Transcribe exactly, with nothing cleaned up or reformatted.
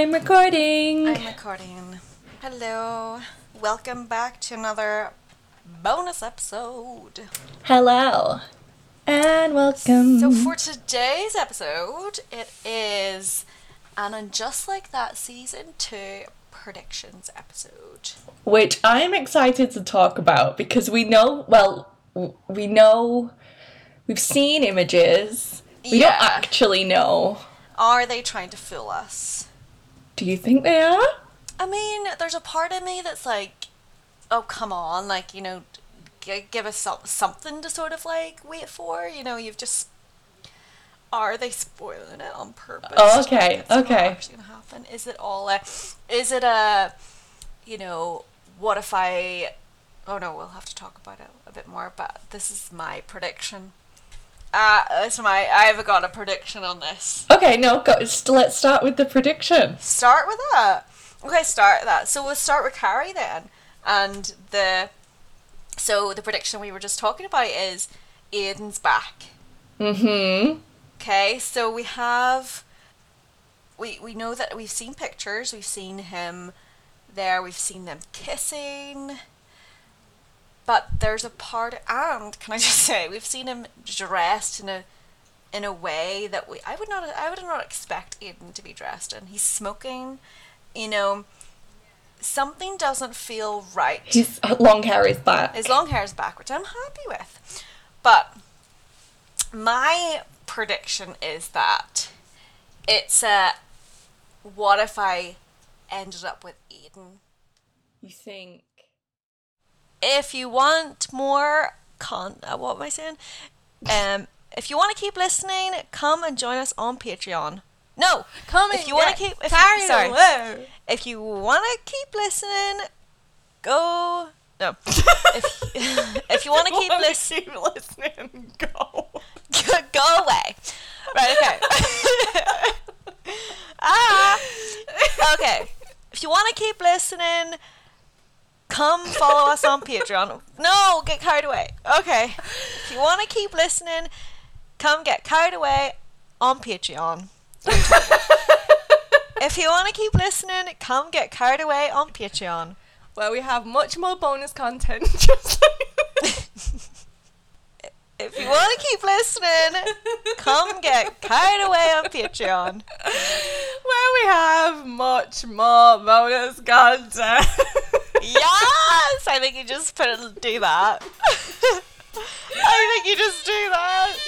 I'm recording. I'm recording. Hello. Welcome back to another bonus episode. Hello. And welcome. So for today's episode, it is an And Just Like That season two predictions episode. Which I'm excited to talk about because we know, well, we know, we've seen images. We yeah. don't actually know. Are they trying to fool us? Do you think they are? I mean, there's a part of me that's like, oh, come on, like, you know, g- give us so- something to sort of, like, wait for. You know, you've just... Are they spoiling it on purpose? Oh, okay, like, okay. What's actually going to happen? Is it all a... Is it a, you know, what if I... Oh, no, we'll have to talk about it a bit more, but this is my prediction. Uh, that's my, I haven't got a prediction on this. Okay, no, go, let's start with the prediction. Start with that. Okay, start that. So we'll start with Carrie then. And the, so the prediction we were just talking about is Aiden's back. Mm-hmm. Okay, so we have, we, we know that we've seen pictures, we've seen him there, we've seen them kissing. But there's a part, and can I just say, we've seen him dressed in a in a way that we I would not I would not expect Aiden to be dressed in. He's smoking, you know, something doesn't feel right. His long hair is back. His long hair is back, which I'm happy with. But my prediction is that it's a what if I ended up with Aiden? You think? If you want more con, uh, what am I saying? Um, if you want to keep listening, come and join us on Patreon. No, come if you want to keep. If you, sorry, away. If you want to keep listening, go. No, if if you want to keep, lis- keep listening, go. Go away. Right. Okay. ah. Okay. If you want to keep listening. Come follow us on Patreon. No, get carried away. Okay. If you want to keep listening, come get carried away on Patreon. If you want to keep listening, come get carried away on Patreon. Where we have much more bonus content. Just if you want to keep listening, come get carried away on Patreon. Where we have much more bonus content. Yes! I think you just put it, do that. I think you just do that.